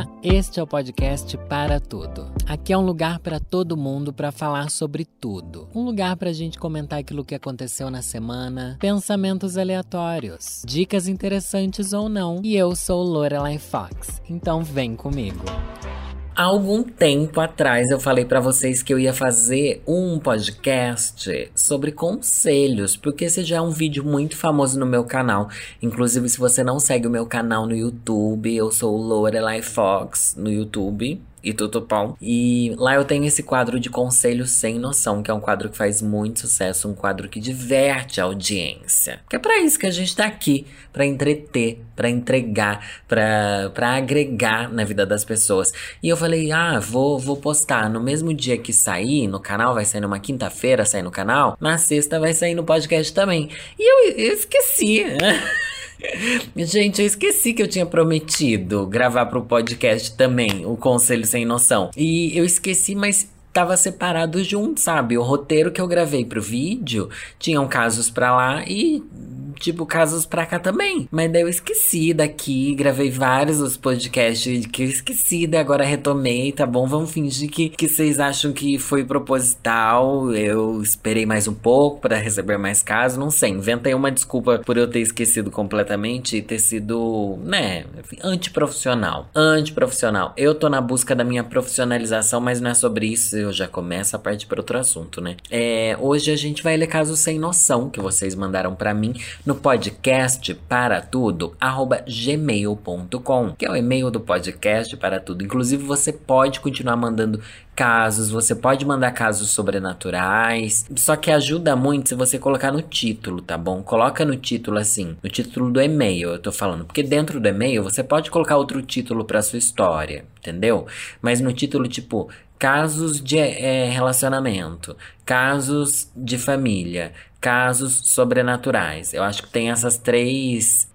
Olá, este é o podcast Para Tudo. Aqui é um lugar para todo mundo, para falar sobre tudo. Um lugar para a gente comentar aquilo que aconteceu na semana, pensamentos aleatórios, dicas interessantes ou não. E eu sou Lorelay Fox, então vem comigo. Há algum tempo atrás eu falei pra vocês que eu ia fazer um podcast sobre conselhos, porque esse já é um vídeo muito famoso no meu canal. Inclusive, se você não segue o meu canal no YouTube, eu sou o Lorelay Fox no YouTube. E tudo bom. E lá eu tenho esse quadro de Conselhos Sem Noção, que é um quadro que faz muito sucesso, um quadro que diverte a audiência. Que é pra isso que a gente tá aqui, pra entreter, pra entregar, pra agregar na vida das pessoas. E eu falei, vou postar no mesmo dia que sair no canal, vai sair numa quinta-feira, sai no canal, na sexta vai sair no podcast também. E eu esqueci. Gente, eu esqueci que eu tinha prometido gravar pro podcast também o Conselho Sem Noção. E eu esqueci, mas tava separado junto, sabe? O roteiro que eu gravei pro vídeo tinham casos pra lá e tipo, casos pra cá também. Mas daí eu esqueci daqui, gravei vários dos podcasts que eu esqueci, daí agora retomei, tá bom? Vamos fingir que vocês acham que foi proposital, eu esperei mais um pouco pra receber mais casos, não sei. Inventei uma desculpa por eu ter esquecido completamente e ter sido, né, antiprofissional. Eu tô na busca da minha profissionalização, mas não é sobre isso, eu já começo a parte pra outro assunto, né? Hoje a gente vai ler casos sem noção que vocês mandaram pra mim no podcast para tudo @gmail.com, que é o e-mail do podcast para tudo. Inclusive, você pode continuar mandando casos, você pode mandar casos sobrenaturais, só que ajuda muito se você colocar no título, tá bom? Coloca no título assim, no título do e-mail, eu tô falando, porque dentro do e-mail você pode colocar outro título pra sua história, entendeu? Mas no título, tipo, casos de relacionamento, casos de família, casos sobrenaturais. Eu acho que tem essas três,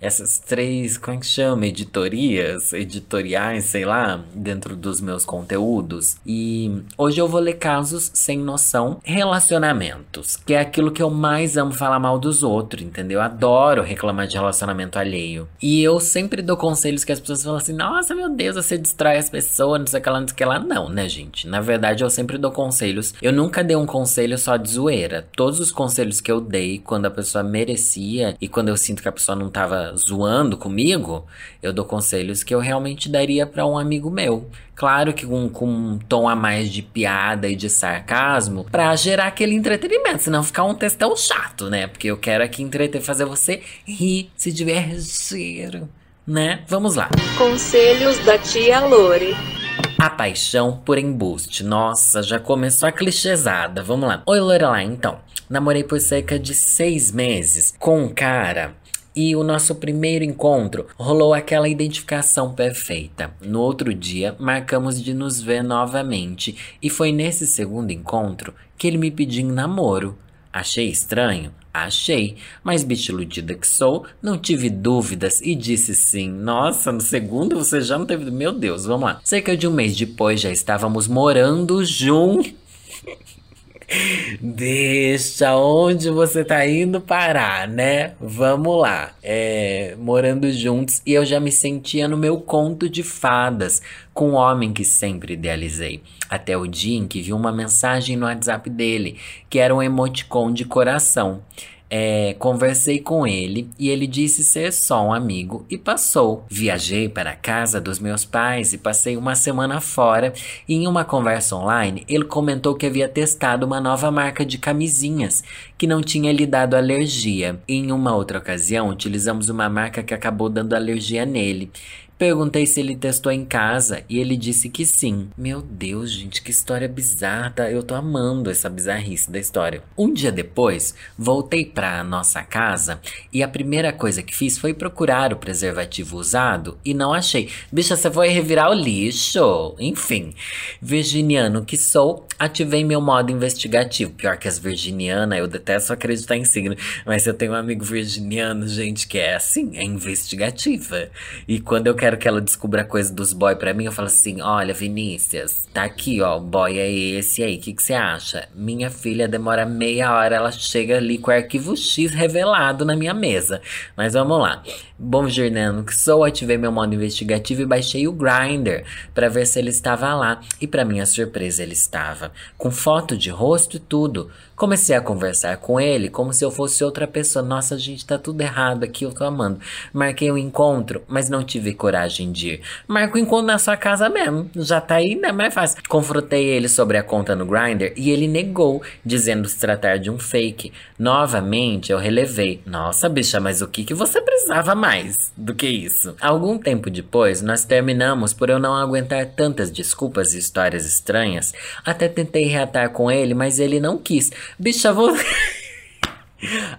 como é que chama? Editoriais, sei lá, dentro dos meus conteúdos. E hoje eu vou ler casos sem noção, relacionamentos, que é aquilo que eu mais amo falar mal dos outros, entendeu? Adoro reclamar de relacionamento alheio. E eu sempre dou conselhos que as pessoas falam assim, nossa, meu Deus, você distrai as pessoas, não sei o que lá, não sei o que lá. Não, né, gente? Na verdade, eu sempre dou conselhos. Eu nunca dei um conselho só de zoeira. Todos os conselhos que eu dei quando a pessoa merecia e quando eu sinto que a pessoa não tava zoando comigo, eu dou conselhos que eu realmente daria pra um amigo meu. Claro que com um tom a mais de piada e de sarcasmo, pra gerar aquele entretenimento, senão ficar um textão chato, né? Porque eu quero aqui entreter, fazer você rir, se divertir, né? Vamos lá. Conselhos da tia Lore. A paixão por embuste. Nossa, já começou a clichêzada. Vamos lá. Oi, Lorelai, então. Namorei por cerca de 6 meses com um cara. E o nosso primeiro encontro rolou aquela identificação perfeita. No outro dia, marcamos de nos ver novamente. E foi nesse segundo encontro que ele me pediu em namoro. Achei estranho? Achei, mas bicho iludida que sou, não tive dúvidas e disse sim. Nossa, no segundo você já não teve... Meu Deus, vamos lá. Cerca de um mês depois já estávamos morando juntos. Deixa onde você tá indo parar, né? Vamos lá. Morando juntos e eu já me sentia no meu conto de fadas com o homem que sempre idealizei. Até o dia em que vi uma mensagem no WhatsApp dele, que era um emoticon de coração. Conversei com ele e ele disse ser só um amigo e passou. Viajei para a casa dos meus pais e passei uma semana fora e em uma conversa online ele comentou que havia testado uma nova marca de camisinhas que não tinha lhe dado alergia. Em uma outra ocasião utilizamos uma marca que acabou dando alergia nele. Perguntei se ele testou em casa e ele disse que sim. Meu Deus, gente, que história bizarra, tá? Eu tô amando essa bizarrice da história. Um dia depois, voltei pra nossa casa e a primeira coisa que fiz foi procurar o preservativo usado e não achei. Bicha, você foi revirar o lixo. Enfim, virginiano que sou, ativei meu modo investigativo. Pior que as virginianas, eu detesto acreditar em signo. Mas eu tenho um amigo virginiano, gente, que é assim, é investigativa. E quando eu quero que ela descubra a coisa dos boy pra mim, eu falo assim: olha, Vinícius, tá aqui, ó, o boy é esse aí, o que você acha? Minha filha demora meia hora, ela chega ali com o arquivo X revelado na minha mesa. Mas vamos lá. Bom, Jornando, que sou, ativei meu modo investigativo e baixei o Grindr pra ver se ele estava lá. E pra minha surpresa, ele estava. Com foto de rosto e tudo. Comecei a conversar com ele como se eu fosse outra pessoa. Nossa, gente, tá tudo errado aqui, eu tô amando. Marquei um encontro, mas não tive coragem de ir. Marco o encontro na sua casa mesmo, já tá aí, né? Mais fácil. Confrontei ele sobre a conta no Grindr e ele negou, dizendo se tratar de um fake. Novamente, eu relevei. Nossa, bicha, mas o que você precisava mais do que isso? Algum tempo depois, nós terminamos por eu não aguentar tantas desculpas e histórias estranhas. Até tentei reatar com ele, mas ele não quis. Bicha,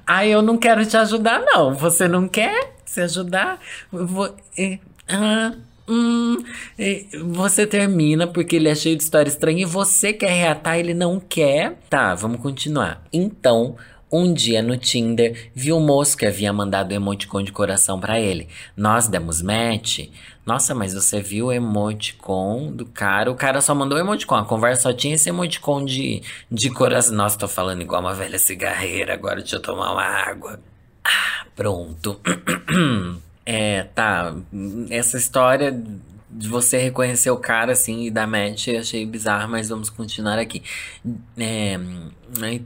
ai, eu não quero te ajudar, não. Você não quer se ajudar? Você termina porque ele é cheio de história estranha e você quer reatar, ele não quer. Tá, vamos continuar. Então, um dia no Tinder, vi um moço que havia mandado um emoticon de coração pra ele. Nós demos match. Nossa, mas você viu o emoticon do cara? O cara só mandou o emoticon. A conversa só tinha esse emoticon de coração. Nossa, tô falando igual uma velha cigarreira. Agora deixa eu tomar uma água. Ah, pronto. É, tá. Essa história de você reconhecer o cara, assim, e dar match, eu achei bizarro, mas vamos continuar aqui.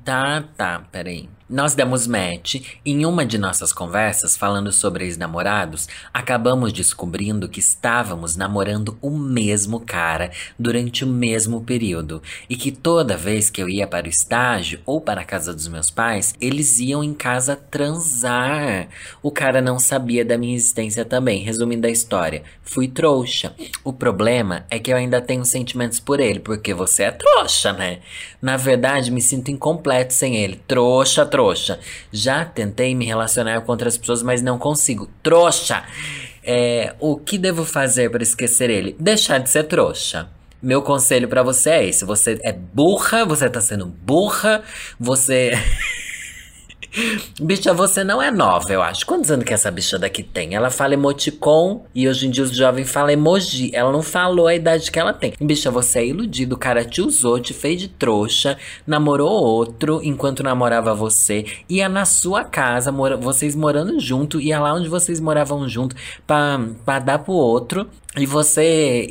Tá, peraí. Nós demos match e em uma de nossas conversas, falando sobre ex-namorados, acabamos descobrindo que estávamos namorando o mesmo cara durante o mesmo período. E que toda vez que eu ia para o estágio ou para a casa dos meus pais, eles iam em casa transar. O cara não sabia da minha existência também. Resumindo a história, fui trouxa. O problema é que eu ainda tenho sentimentos por ele, porque você é trouxa, né? Na verdade, me sinto incompleto sem ele. Trouxa. Já tentei me relacionar com outras pessoas, mas não consigo. Trouxa! O que devo fazer para esquecer ele? Deixar de ser trouxa. Meu conselho para você é esse. Você é burra, você tá sendo burra, você... Bicha, você não é nova, eu acho. Quantos anos que essa bicha daqui tem? Ela fala emoticon e hoje em dia os jovens falam emoji. Ela não falou a idade que ela tem. Bicha, você é iludido. O cara te usou, te fez de trouxa, namorou outro enquanto namorava você. Ia na sua casa, vocês morando junto. Ia lá onde vocês moravam junto pra dar pro outro. E você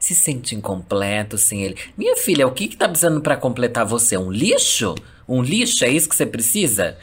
se sente incompleto sem ele. Minha filha, o que tá precisando pra completar você? Um lixo? Um lixo? É isso que você precisa?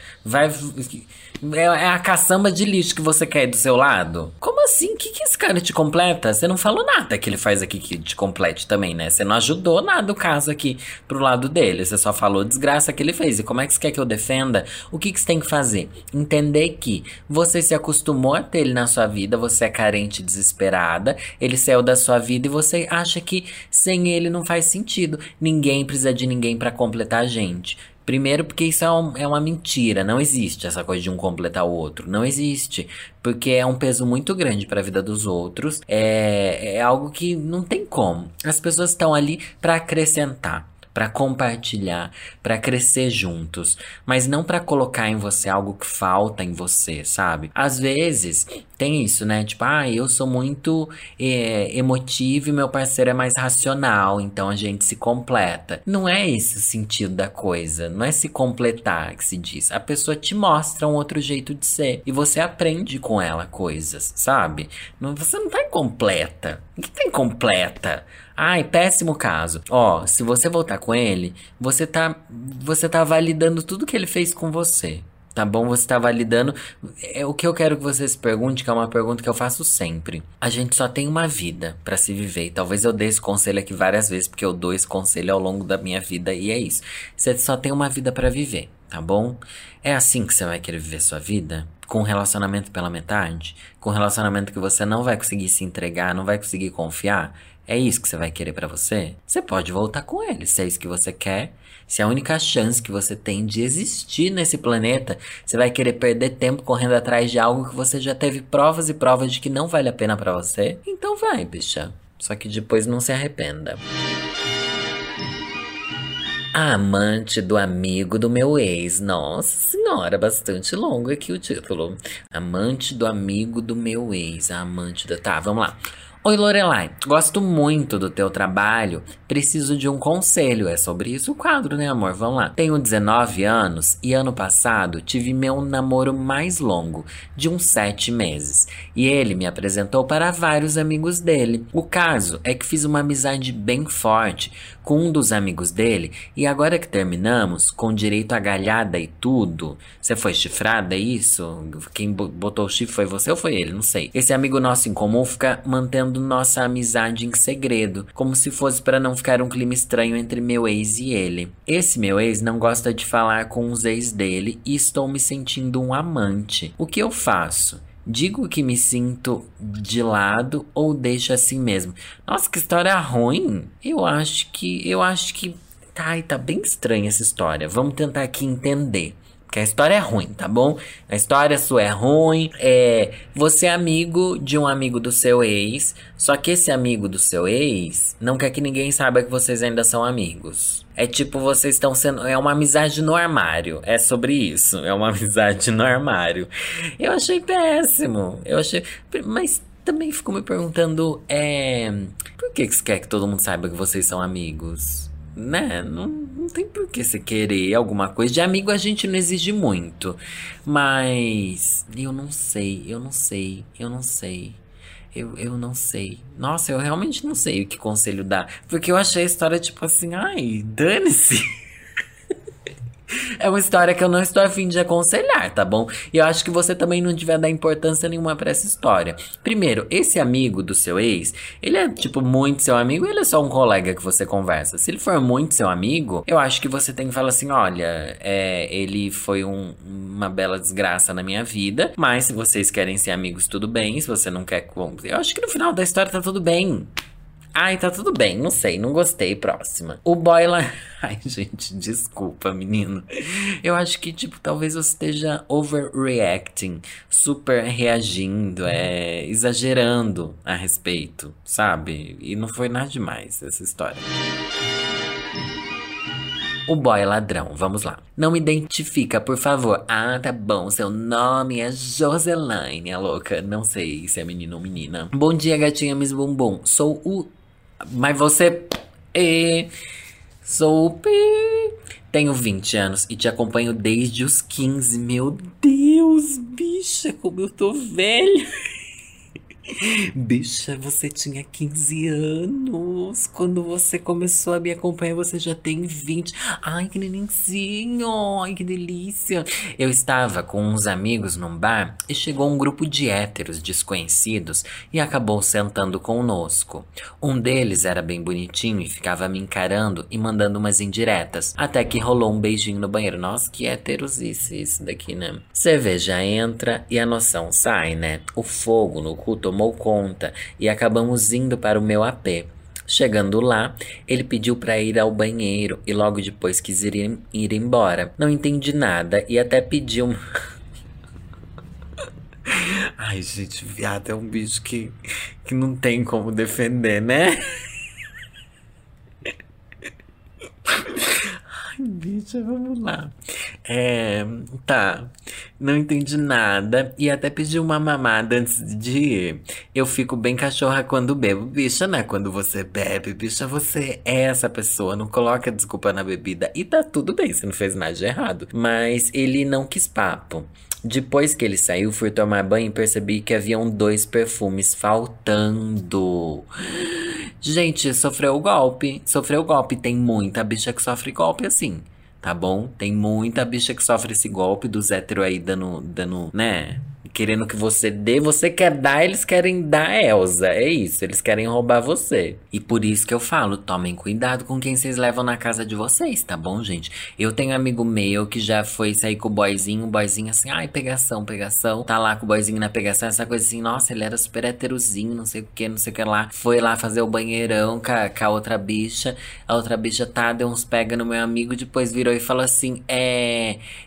É a caçamba de lixo que você quer do seu lado? Como assim? O que esse cara te completa? Você não falou nada que ele faz aqui que te complete também, né? Você não ajudou nada o caso aqui pro lado dele. Você só falou desgraça que ele fez. E como é que você quer que eu defenda? O que você tem que fazer? Entender que você se acostumou a ter ele na sua vida. Você é carente e desesperada. Ele saiu da sua vida e você acha que sem ele não faz sentido. Ninguém precisa de ninguém pra completar a gente. Primeiro, porque isso é uma mentira. Não existe essa coisa de um completar o outro. Não existe. Porque é um peso muito grande para a vida dos outros. É algo que não tem como. As pessoas estão ali para acrescentar, para compartilhar, para crescer juntos, mas não para colocar em você algo que falta em você, sabe? Às vezes tem isso, né? Tipo, eu sou muito emotivo e meu parceiro é mais racional, então a gente se completa. Não é esse o sentido da coisa, não é se completar que se diz. A pessoa te mostra um outro jeito de ser e você aprende com ela coisas, sabe? Você não tá incompleta. O que tá incompleta? Ai, péssimo caso. Ó, se você voltar com ele, você tá validando tudo que ele fez com você. Tá bom? Você tá validando. O que eu quero que você se pergunte, que é uma pergunta que eu faço sempre. A gente só tem uma vida pra se viver. Talvez eu dê esse conselho aqui várias vezes, porque eu dou esse conselho ao longo da minha vida e é isso. Você só tem uma vida pra viver, tá bom? É assim que você vai querer viver sua vida? Com um relacionamento pela metade? Com um relacionamento que você não vai conseguir se entregar, não vai conseguir confiar? É isso que você vai querer pra você? Você pode voltar com ele, se é isso que você quer. Se é a única chance que você tem de existir nesse planeta, você vai querer perder tempo correndo atrás de algo que você já teve provas e provas de que não vale a pena pra você? Então vai, bicha. Só que depois não se arrependa. A amante do amigo do meu ex. Nossa senhora, bastante longo aqui o título. Amante do amigo do meu ex. A amante da... Tá, vamos lá. Oi, Lorelay, gosto muito do teu trabalho, preciso de um conselho. É sobre isso o quadro, né, amor? Vamos lá. Tenho 19 anos e ano passado tive meu namoro mais longo, de uns 7 meses. E ele me apresentou para vários amigos dele. O caso é que fiz uma amizade bem forte com um dos amigos dele e agora que terminamos, com direito a galhada e tudo. Você foi chifrada, é isso? Quem botou o chifre foi você ou foi ele? Não sei. Esse amigo nosso em comum fica mantendo nossa amizade em segredo, como se fosse para não ficar um clima estranho entre meu ex e ele. Esse meu ex não gosta de falar com os ex dele e estou me sentindo um amante. O que eu faço? Digo que me sinto de lado ou deixo assim mesmo? Nossa, que história ruim! Eu acho que tá bem estranha essa história. Vamos tentar aqui entender. Que a história é ruim, tá bom? A história sua é ruim. Você é amigo de um amigo do seu ex. Só que esse amigo do seu ex não quer que ninguém saiba que vocês ainda são amigos. É tipo, vocês estão sendo... É uma amizade no armário. É sobre isso. É uma amizade no armário. Eu achei péssimo. Mas também fico me perguntando... Por que você quer que todo mundo saiba que vocês são amigos? Né? Não tem por que você querer alguma coisa. De amigo a gente não exige muito. Mas... Eu não sei. Nossa, eu realmente não sei o que conselho dar. Porque eu achei a história tipo assim... Ai, dane-se. É uma história que eu não estou a fim de aconselhar, tá bom? E eu acho que você também não devia dar importância nenhuma pra essa história. Primeiro, esse amigo do seu ex, ele é, tipo, muito seu amigo, ele é só um colega que você conversa. Se ele for muito seu amigo, eu acho que você tem que falar assim, olha, ele foi uma bela desgraça na minha vida, mas se vocês querem ser amigos, tudo bem. Se você não quer... Eu acho que no final da história tá tudo bem. Ai, tá tudo bem, não sei, não gostei, próxima. O boy lá... Ai, gente, desculpa, menino. Eu acho que, tipo, talvez eu esteja overreacting, super reagindo, exagerando a respeito, sabe? E não foi nada demais essa história. O boy ladrão, vamos lá. Não me identifica, por favor. Ah, tá bom, seu nome é Joselaine, a louca. Não sei se é menino ou menina. Bom dia, gatinha Miss Bumbum. Sou o... Mas você... Sou o P... Tenho 20 anos e te acompanho desde os 15. Meu Deus, bicha, como eu tô velha. Bicha, você tinha 15 anos. Quando você começou a me acompanhar, você já tem 20. Ai, que nenenzinho. Ai, que delícia. Eu estava com uns amigos num bar e chegou um grupo de héteros desconhecidos e acabou sentando conosco. Um deles era bem bonitinho e ficava me encarando e mandando umas indiretas, até que rolou um beijinho no banheiro. Nossa, que héteros isso daqui, né? Cerveja entra e a noção sai, né? O fogo no cu tomou conta e acabamos indo para o meu AP. Chegando lá, ele pediu para ir ao banheiro e logo depois quis ir embora. Não entendi nada e até pediu... Ai, gente, viado é um bicho que não tem como defender, né? Ai, bicha, vamos lá. Tá. Não entendi nada. E até pedi uma mamada antes de ir. Eu fico bem cachorra quando bebo. Bicha, né? Quando você bebe, bicha, você é essa pessoa. Não coloca desculpa na bebida. E tá tudo bem, você não fez nada de errado. Mas ele não quis papo. Depois que ele saiu, fui tomar banho e percebi que haviam 2 perfumes faltando. Gente, sofreu golpe, tem muita bicha que sofre golpe assim, tá bom? Tem muita bicha que sofre esse golpe dos héteros aí dando, né? Querendo que você dê, você quer dar, eles querem dar a Elsa, é isso, eles querem roubar você. E por isso que eu falo, tomem cuidado com quem vocês levam na casa de vocês, tá bom, gente? Eu tenho amigo meu que já foi sair com o boyzinho assim, ai, pegação. Tá lá com o boyzinho na pegação, essa coisa assim, nossa, ele era super heterozinho, não sei o que lá. Foi lá fazer o banheirão com a outra bicha. A outra bicha deu uns pega no meu amigo, depois virou e falou assim,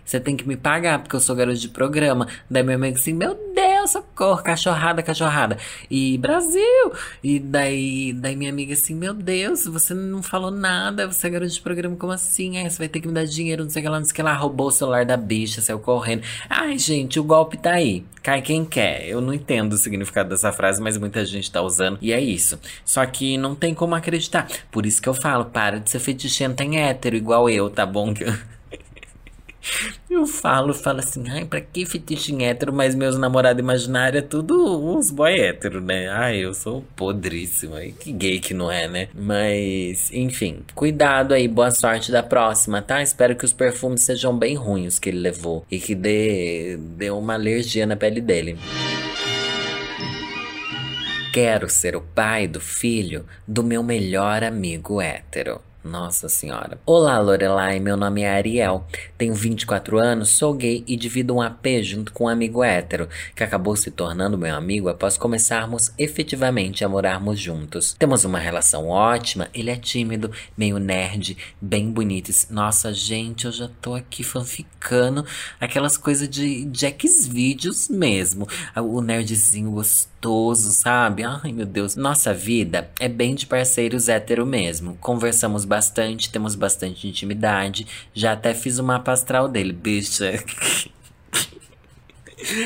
você tem que me pagar, porque eu sou garoto de programa. Daí meu amigo assim, meu Deus, socorro, cachorrada, cachorrada. E Brasil! E daí minha amiga assim, meu Deus, você não falou nada, você é garota de programa, como assim? Ai, você vai ter que me dar dinheiro, não sei o que lá, não sei o que lá. Roubou o celular da bicha, saiu correndo. Ai, gente, o golpe tá aí. Cai quem quer. Eu não entendo o significado dessa frase, mas muita gente tá usando. E é isso. Só que não tem como acreditar. Por isso que eu falo, para de ser fetichenta em hétero, igual eu, tá bom? Eu falo assim, ai, pra que fetiche em hétero? Mas meus namorados imaginários é tudo uns boy hétero, né? Ai, eu sou podríssima. E que gay que não é, né? Mas, enfim. Cuidado aí, boa sorte da próxima, tá? Espero que os perfumes sejam bem ruins que ele levou. E que dê uma alergia na pele dele. Quero ser o pai do filho do meu melhor amigo hétero. Nossa senhora. Olá, Lorelay, meu nome é Ariel, tenho 24 anos, sou gay e divido um AP junto com um amigo hétero, que acabou se tornando meu amigo após começarmos efetivamente a morarmos juntos. Temos uma relação ótima, ele é tímido, meio nerd, bem bonito. Nossa, gente, eu já tô aqui fanficando aquelas coisas de Xvideos mesmo. O nerdzinho gostoso, sabe? Ai, meu Deus. Nossa vida é bem de parceiros hétero mesmo, conversamos bastante. Temos bastante intimidade. Já até fiz o mapa astral dele, bicha.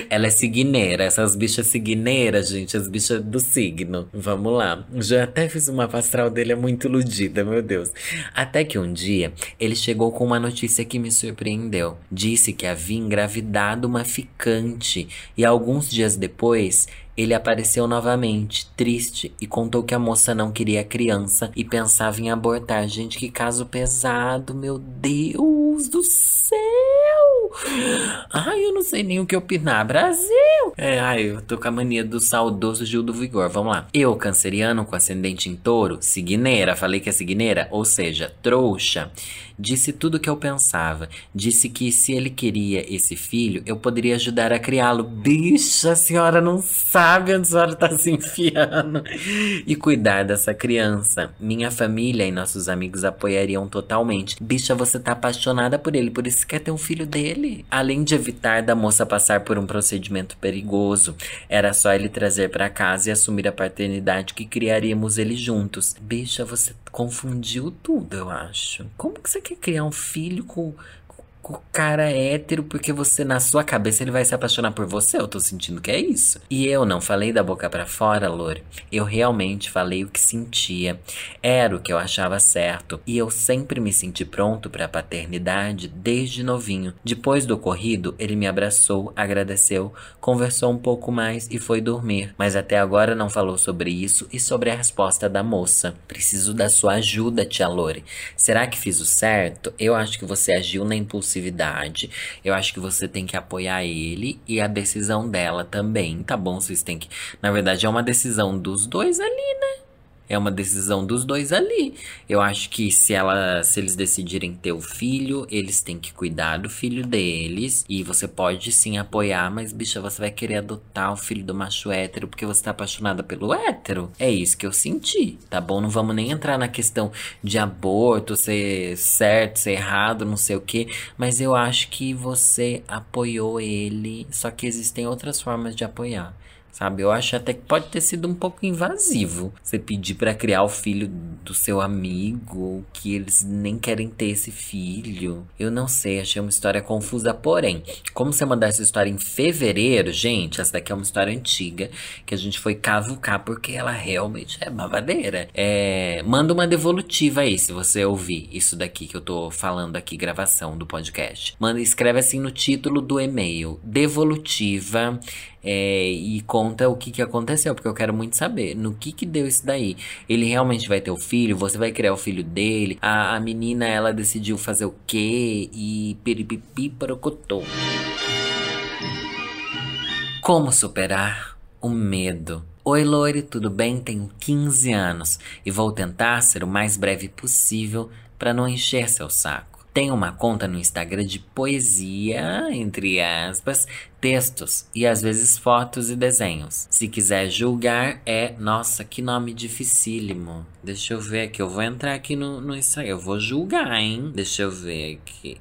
Ela é signeira, essas bichas signeiras, gente, as bichas do signo. Vamos lá. Já até fiz uma pastral dele, é muito iludida, meu Deus. Até que um dia, ele chegou com uma notícia que me surpreendeu. Disse que havia engravidado uma ficante. E alguns dias depois, ele apareceu novamente, triste, e contou que a moça não queria criança e pensava em abortar. Gente, que caso pesado, meu Deus do céu! Ai, eu não sei nem o que opinar, Brasil! Ai, eu tô com a mania do saudoso Gil do Vigor, vamos lá. Eu, canceriano com ascendente em touro, signeira, falei que é signeira, ou seja, trouxa, disse tudo o que eu pensava. Disse que se ele queria esse filho, eu poderia ajudar a criá-lo. Bicha, a senhora não sabe onde a senhora tá se enfiando. E cuidar dessa criança. Minha família e nossos amigos apoiariam totalmente. Bicha, você tá apaixonada por ele, por isso quer ter um filho dele. Além de evitar da moça passar por um procedimento perigoso, era só ele trazer pra casa e assumir a paternidade que criaríamos ele juntos. Bicha, você confundiu tudo, eu acho. Como que você quer criar um filho com o cara hétero, porque você, na sua cabeça, ele vai se apaixonar por você? Eu tô sentindo que é isso. E eu não falei da boca pra fora, Lore. Eu realmente falei o que sentia. Era o que eu achava certo. E eu sempre me senti pronto pra paternidade desde novinho. Depois do ocorrido, ele me abraçou, agradeceu, conversou um pouco mais e foi dormir. Mas até agora não falou sobre isso e sobre a resposta da moça. Preciso da sua ajuda, tia Lore. Será que fiz o certo? Eu acho que você agiu na impulsividade. Eu acho que você tem que apoiar ele e a decisão dela também, tá bom? Vocês têm que... Na verdade, é uma decisão dos dois ali, né? É uma decisão dos dois ali. Eu acho que se eles decidirem ter o filho, eles têm que cuidar do filho deles. E você pode sim apoiar, mas bicha, você vai querer adotar o filho do macho hétero porque você tá apaixonada pelo hétero. É isso que eu senti, tá bom? Não vamos nem entrar na questão de aborto, ser certo, ser errado, não sei o quê. Mas eu acho que você apoiou ele, só que existem outras formas de apoiar. Sabe, eu acho até que pode ter sido um pouco invasivo. Você pedir pra criar o filho do seu amigo, que eles nem querem ter esse filho. Eu não sei, achei uma história confusa. Porém, como você mandar essa história em fevereiro, gente, essa daqui é uma história antiga, que a gente foi cavucar, porque ela realmente é babadeira. Manda uma devolutiva aí, se você ouvir isso daqui que eu tô falando aqui, gravação do podcast. Escreve assim no título do e-mail, devolutiva... e conta o que aconteceu, porque eu quero muito saber no que deu isso daí. Ele realmente vai ter o filho? Você vai criar o filho dele? A menina, ela decidiu fazer o quê? E piripipi parocotô. Como superar o medo? Oi, Lore, tudo bem? Tenho 15 anos e vou tentar ser o mais breve possível pra não encher seu saco. Tenho uma conta no Instagram de poesia, entre aspas, textos e às vezes fotos e desenhos. Se quiser julgar, Nossa, que nome dificílimo. Deixa eu ver aqui, eu vou entrar aqui no Instagram. Eu vou julgar, hein? Deixa eu ver aqui.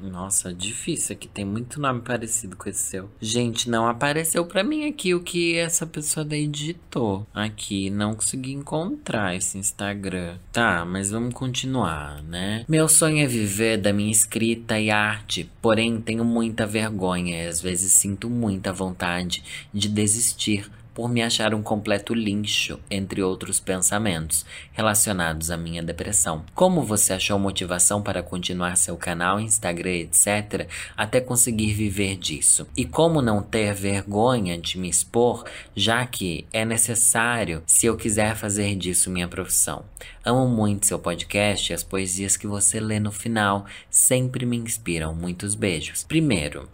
Nossa, difícil aqui. Tem muito nome parecido com esse seu. Gente, não apareceu pra mim aqui o que essa pessoa daí digitou. Aqui, não consegui encontrar esse Instagram. Tá, mas vamos continuar, né? Meu sonho é viver da minha escrita e arte. Porém, tenho muita vergonha e às vezes sinto muita vontade de desistir, por me achar um completo lixo, entre outros pensamentos relacionados à minha depressão. Como você achou motivação para continuar seu canal, Instagram, etc., até conseguir viver disso? E como não ter vergonha de me expor, já que é necessário se eu quiser fazer disso minha profissão? Amo muito seu podcast e as poesias que você lê no final sempre me inspiram. Muitos beijos. Primeiro,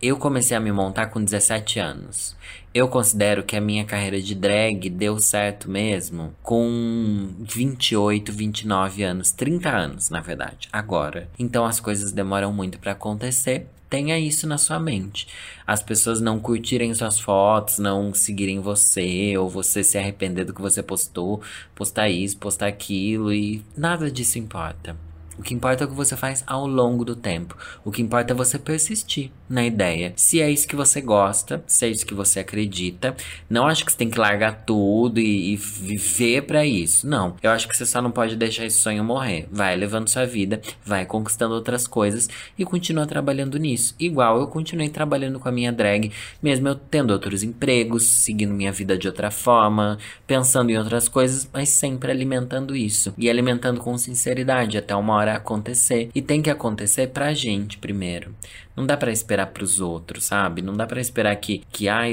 eu comecei a me montar com 17 anos. Eu considero que a minha carreira de drag deu certo mesmo com 28, 29 anos, 30 anos, na verdade, agora. Então as coisas demoram muito pra acontecer. Tenha isso na sua mente. As pessoas não curtirem suas fotos, não seguirem você, ou você se arrepender do que você postou, postar isso, postar aquilo, e nada disso importa. O que importa é o que você faz ao longo do tempo. O que importa é você persistir na ideia. Se é isso que você gosta, se é isso que você acredita. Não acho que você tem que largar tudo e viver pra isso. Não. Eu acho que você só não pode deixar esse sonho morrer. Vai levando sua vida, vai conquistando outras coisas e continua trabalhando nisso. Igual eu continuei trabalhando com a minha drag, mesmo eu tendo outros empregos, seguindo minha vida de outra forma, pensando em outras coisas, mas sempre alimentando isso. E alimentando com sinceridade até uma hora acontecer. E tem que acontecer pra gente primeiro. Não dá pra esperar pros outros, sabe? Não dá pra esperar que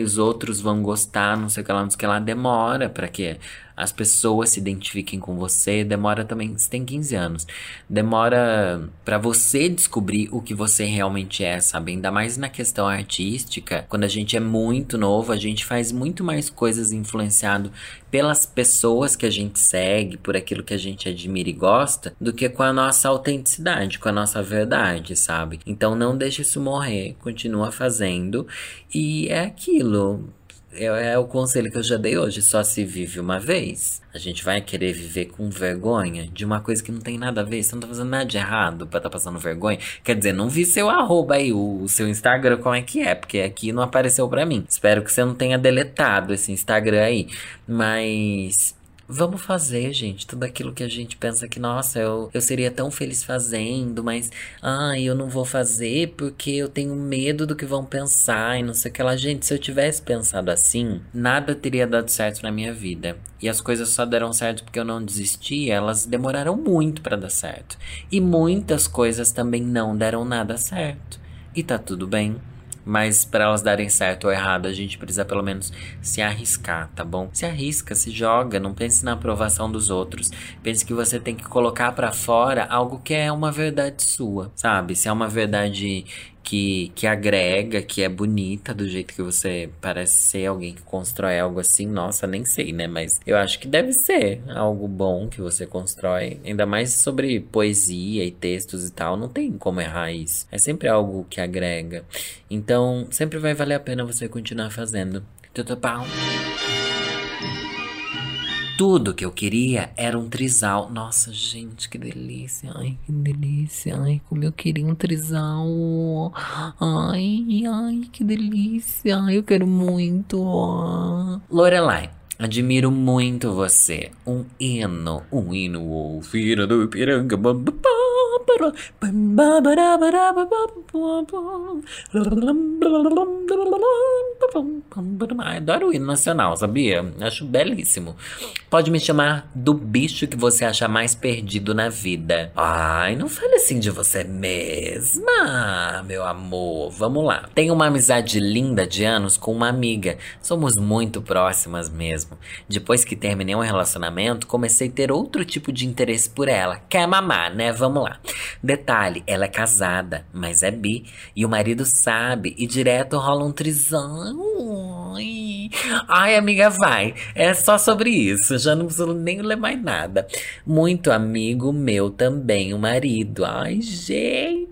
os outros vão gostar, não sei o que lá, não sei o que lá. Demora pra que as pessoas se identifiquem com você. Demora também, você tem 15 anos. Demora pra você descobrir o que você realmente é, sabe? Ainda mais na questão artística. Quando a gente é muito novo, a gente faz muito mais coisas influenciado pelas pessoas que a gente segue, por aquilo que a gente admira e gosta, do que com a nossa autenticidade, com a nossa verdade, sabe? Então não deixa isso morrer, continua fazendo. E é aquilo. É o conselho que eu já dei hoje, só se vive uma vez. A gente vai querer viver com vergonha de uma coisa que não tem nada a ver. Você não tá fazendo nada de errado pra tá passando vergonha. Quer dizer, não vi seu arroba aí, o seu Instagram, como é que é. Porque aqui não apareceu pra mim. Espero que você não tenha deletado esse Instagram aí. Mas vamos fazer, gente, tudo aquilo que a gente pensa que, nossa, eu seria tão feliz fazendo, mas, eu não vou fazer porque eu tenho medo do que vão pensar e não sei o que lá. Gente, se eu tivesse pensado assim, nada teria dado certo na minha vida. E as coisas só deram certo porque eu não desisti, elas demoraram muito pra dar certo. E muitas coisas também não deram nada certo. E tá tudo bem. Mas pra elas darem certo ou errado, a gente precisa pelo menos se arriscar, tá bom? Se arrisca, se joga, não pense na aprovação dos outros. Pense que você tem que colocar pra fora algo que é uma verdade sua, sabe? Se é uma verdade que agrega, que é bonita do jeito que você parece ser, alguém que constrói algo assim, nossa, nem sei, né? Mas eu acho que deve ser algo bom que você constrói, ainda mais sobre poesia e textos e tal, não tem como errar isso. É sempre algo que agrega. Então, sempre vai valer a pena você continuar fazendo. Tutupau. Tudo que eu queria era um trisal. Nossa, gente, que delícia. Ai, que delícia. Ai, como eu queria um trisal. Ai, que delícia. Ai, eu quero muito. Lorelay, admiro muito você. Um hino. Ouvira do Ipiranga. Adoro o hino nacional, sabia? Acho belíssimo. Pode me chamar do bicho que você acha mais perdido na vida. Ai, não fale assim de você mesma, meu amor. Vamos lá. Tenho uma amizade linda de anos com uma amiga. Somos muito próximas mesmo. Depois que terminei um relacionamento, comecei a ter outro tipo de interesse por ela. Quer mamar, né? Vamos lá. Detalhe, ela é casada, mas é bi. E o marido sabe, e direto rola um trisão. Ai, amiga, vai. É só sobre isso, já não preciso nem ler mais nada. Muito amigo meu também, o marido. Ai, gente.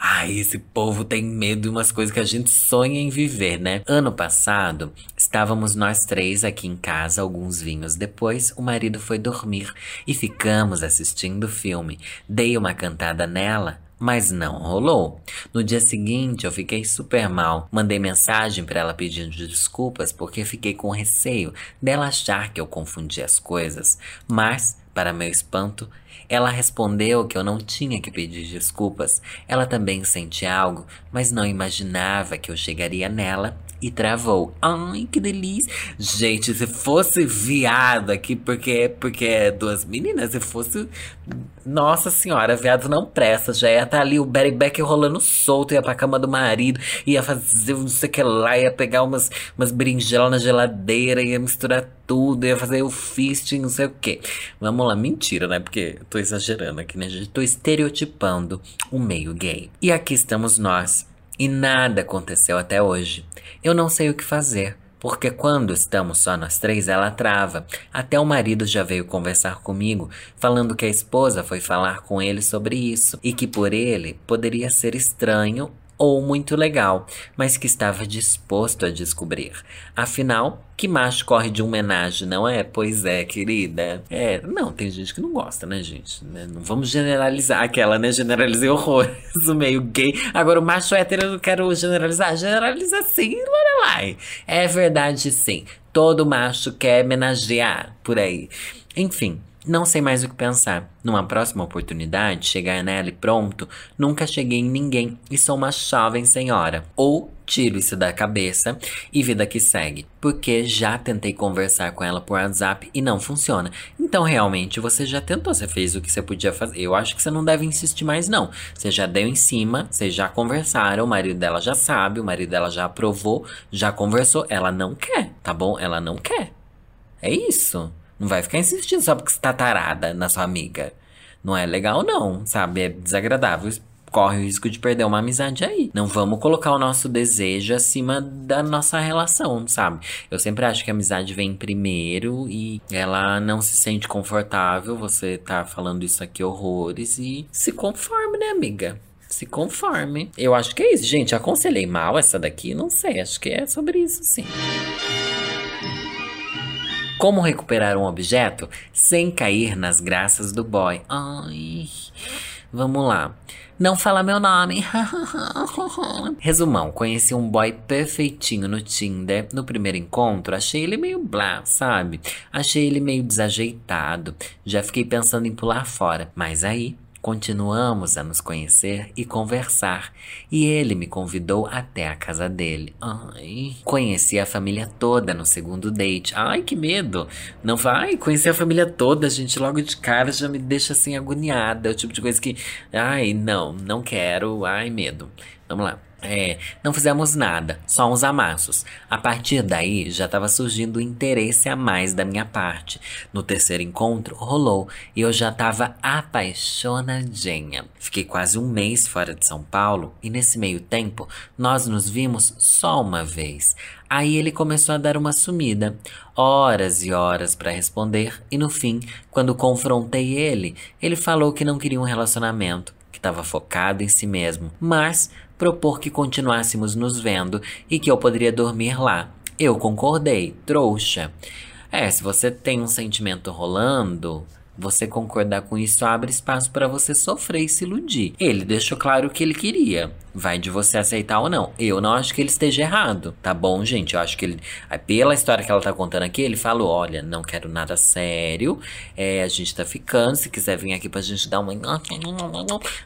Ai, esse povo tem medo de umas coisas que a gente sonha em viver, né? Ano passado, Estávamos nós três aqui em casa, alguns vinhos depois, o marido foi dormir e ficamos assistindo o filme. Dei uma cantada nela, mas não rolou. No dia seguinte, eu fiquei super mal. Mandei mensagem pra ela pedindo desculpas porque fiquei com receio dela achar que eu confundi as coisas. Mas, para meu espanto, ela respondeu que eu não tinha que pedir desculpas. Ela também sente algo, mas não imaginava que eu chegaria nela e travou. Ai, que delícia. Gente, se fosse viado aqui, porque é duas meninas, se fosse... Nossa senhora, viado não presta. Já ia estar ali o back rolando solto, ia pra cama do marido, ia fazer não sei o que lá, ia pegar umas berinjelas na geladeira, ia misturar tudo, ia fazer o fisting, não sei o que. Vamos lá, mentira, né? Porque tô exagerando aqui, né, gente? Tô estereotipando o meio gay. E aqui estamos nós. E nada aconteceu até hoje. Eu não sei o que fazer, porque quando estamos só nós três, ela trava. Até o marido já veio conversar comigo, falando que a esposa foi falar com ele sobre isso. E que por ele poderia ser estranho ou muito legal, mas que estava disposto a descobrir. Afinal, que macho corre de um homenagem, não é? Pois é, querida. É, não, tem gente que não gosta, né, gente? Não vamos generalizar aquela, né? Generalizei horrores, o meio gay. Agora, o macho hétero, eu não quero generalizar. Generaliza sim, Lorelay. É verdade, sim. Todo macho quer homenagear por aí. Enfim. Não sei mais o que pensar. Numa próxima oportunidade, chegar nela e pronto, nunca cheguei em ninguém e sou uma jovem senhora. Ou tiro isso da cabeça e vida que segue. Porque já tentei conversar com ela por WhatsApp e não funciona. Então, realmente, você já tentou, você fez o que você podia fazer. Eu acho que você não deve insistir mais, não. Você já deu em cima, vocês já conversaram, o marido dela já sabe, o marido dela já aprovou, já conversou. Ela não quer, tá bom? Ela não quer. É isso. Não vai ficar insistindo só porque você tá tarada na sua amiga. Não é legal não, sabe? É desagradável. Corre o risco de perder uma amizade aí. Não vamos colocar o nosso desejo acima da nossa relação, sabe? Eu sempre acho que a amizade vem primeiro e ela não se sente confortável. Você tá falando isso aqui horrores e se conforme, né, amiga? Se conforme. Eu acho que é isso, gente. Aconselhei mal essa daqui? Não sei, acho que é sobre isso, sim. Como recuperar um objeto sem cair nas graças do boy? Ai, vamos lá. Não fala meu nome. Resumão, conheci um boy perfeitinho no Tinder. No primeiro encontro, achei ele meio blá, sabe? Achei ele meio desajeitado. Já fiquei pensando em pular fora. Mas aí, continuamos a nos conhecer e conversar. E ele me convidou até a casa dele. Ai. Conheci a família toda no segundo date. Ai, que medo. Não vai conhecer a família toda, gente. Logo de cara já me deixa assim agoniada. É o tipo de coisa que... Ai, não quero. Ai, medo. Vamos lá. Não fizemos nada, só uns amassos. A partir daí, já estava surgindo interesse a mais da minha parte. No terceiro encontro, rolou e eu já estava apaixonadinha. Fiquei quase um mês fora de São Paulo e nesse meio tempo, nós nos vimos só uma vez. Aí ele começou a dar uma sumida, horas e horas pra responder e no fim, quando confrontei ele falou que não queria um relacionamento, que estava focado em si mesmo, mas propor que continuássemos nos vendo e que eu poderia dormir lá. Eu concordei, trouxa. Se você tem um sentimento rolando, você concordar com isso abre espaço pra você sofrer e se iludir. Ele deixou claro o que ele queria. Vai de você aceitar ou não. Eu não acho que ele esteja errado, tá bom, gente? Eu acho que ele... Pela história que ela tá contando aqui, ele falou, olha, não quero nada sério. A gente tá ficando. Se quiser vir aqui pra gente dar uma...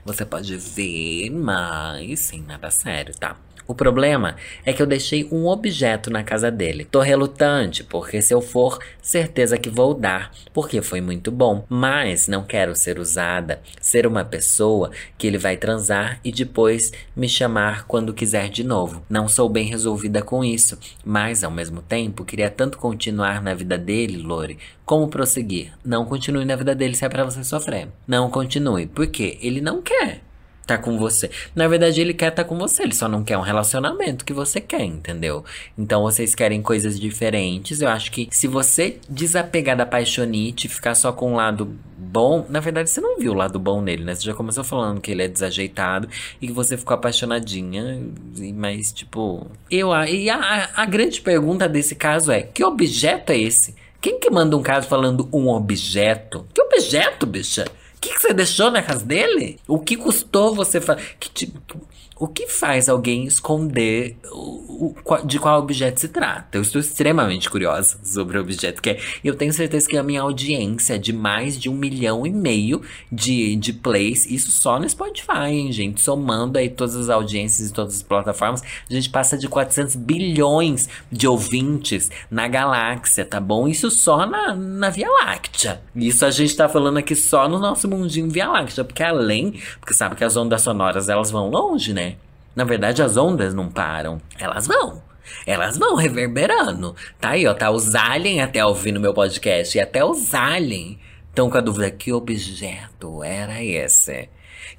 Você pode vir, mas sem nada sério, tá? O problema é que eu deixei um objeto na casa dele. Tô relutante, porque se eu for, certeza que vou dar, porque foi muito bom. Mas não quero ser usada, ser uma pessoa que ele vai transar e depois me chamar quando quiser de novo. Não sou bem resolvida com isso, mas ao mesmo tempo queria tanto continuar na vida dele, Lore. Como prosseguir? Não continue na vida dele se é pra você sofrer. Não continue, porque ele não quer. tá com você. Na verdade, ele quer tá com você, ele só não quer um relacionamento que você quer, entendeu? Então, vocês querem coisas diferentes. Eu acho que se você desapegar da paixonite, ficar só com um lado bom... Na verdade, você não viu o lado bom nele, né? Você já começou falando que ele é desajeitado e que você ficou apaixonadinha, mas, tipo... E a grande pergunta desse caso é, que objeto é esse? Quem que manda um caso falando um objeto? Que objeto, bicha? O que você deixou na casa dele? O que custou você fazer? O que faz alguém esconder de qual objeto se trata? Eu estou extremamente curiosa sobre o objeto que é. Eu tenho certeza que a minha audiência é de mais de 1,5 milhão de plays. Isso só no Spotify, hein, gente? Somando aí todas as audiências e todas as plataformas, a gente passa de 400 bilhões de ouvintes na galáxia, tá bom? Isso só na Via Láctea. Isso a gente tá falando aqui só no nosso mundinho Via Láctea, porque sabe que as ondas sonoras, elas vão longe, né? Na verdade, as ondas não param. Elas vão reverberando. Tá aí, ó. Tá os aliens até ouvindo meu podcast. E até os aliens estão com a dúvida: que objeto era esse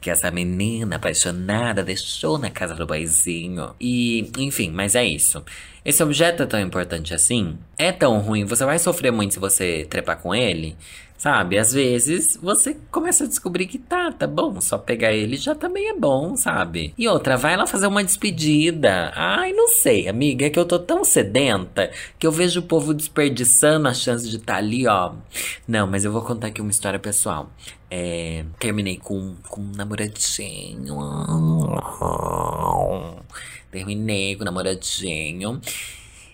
que essa menina apaixonada deixou na casa do boizinho? E, enfim, mas é isso. Esse objeto é tão importante assim? É tão ruim? Você vai sofrer muito se você trepar com ele? Sabe, às vezes você começa a descobrir que tá bom, só pegar ele já também é bom, sabe? E outra, vai lá fazer uma despedida. Ai, não sei, amiga, é que eu tô tão sedenta que eu vejo o povo desperdiçando a chance de estar ali, ó. Não, mas eu vou contar aqui uma história pessoal. Terminei com um namoradinho. Terminei com um namoradinho.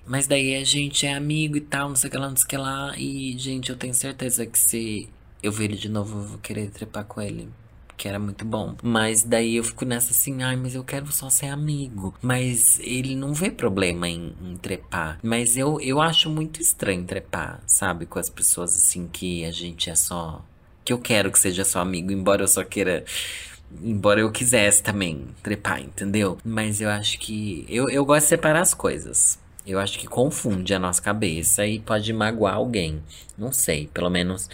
Mas daí a gente é amigo e tal, não sei o que lá, não sei o que lá. E, gente, eu tenho certeza que se eu ver ele de novo, eu vou querer trepar com ele. Que era muito bom. Mas daí eu fico nessa assim, ai, mas eu quero só ser amigo. Mas ele não vê problema em trepar. Mas eu acho muito estranho trepar, sabe? Com as pessoas assim que a gente é só... Que eu quero que seja só amigo, embora eu só queira... Embora eu quisesse também trepar, entendeu? Mas eu acho que... Eu gosto de separar as coisas. Eu acho que confunde a nossa cabeça e pode magoar alguém. Não sei, pelo menos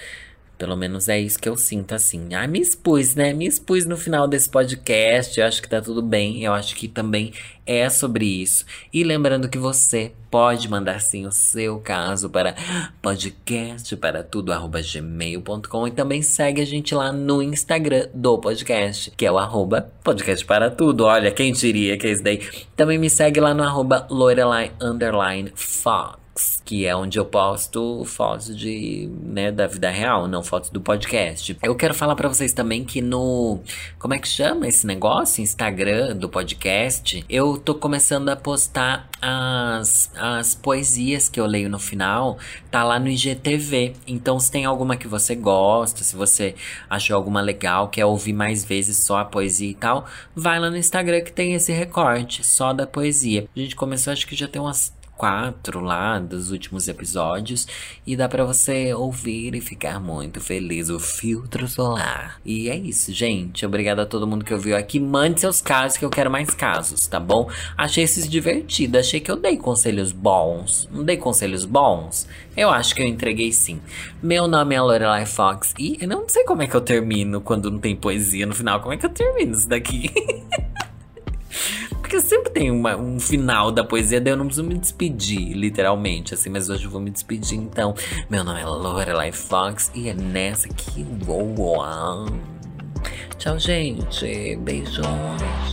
é isso que eu sinto, assim. Ah, me expus, né? Me expus no final desse podcast. Eu acho que tá tudo bem. Eu acho que também é sobre isso. E lembrando que você pode mandar, sim, o seu caso para podcastparatudo@gmail.com. E também segue a gente lá no Instagram do podcast, que é o @podcastparatudo. Olha, quem diria que é isso daí. Também me segue lá no @Lorelay_Fox. Que é onde eu posto fotos de, né, da vida real, não fotos do podcast. Eu quero falar pra vocês também que no... Como é que chama esse negócio? Instagram do podcast. Eu tô começando a postar as poesias que eu leio no final. Tá lá no IGTV. Então, se tem alguma que você gosta, se você achou alguma legal, quer ouvir mais vezes só a poesia e tal, vai lá no Instagram que tem esse recorte só da poesia. A gente começou, acho que já tem umas 4 lá dos últimos episódios, e dá pra você ouvir e ficar muito feliz. O filtro solar. E é isso, gente. Obrigado a todo mundo que ouviu aqui. Mande seus casos, que eu quero mais casos, tá bom? Achei esses divertidos. Achei que eu dei conselhos bons. Não dei conselhos bons? Eu acho que eu entreguei, sim. Meu nome é Lorelay Fox e eu não sei como é que eu termino quando não tem poesia no final. Como é que eu termino isso daqui? Porque sempre tem um final da poesia, daí eu não preciso me despedir, literalmente, assim. Mas hoje eu vou me despedir, então. Meu nome é Lorelay Fox e é nessa que eu vou. Tchau, gente. Beijões.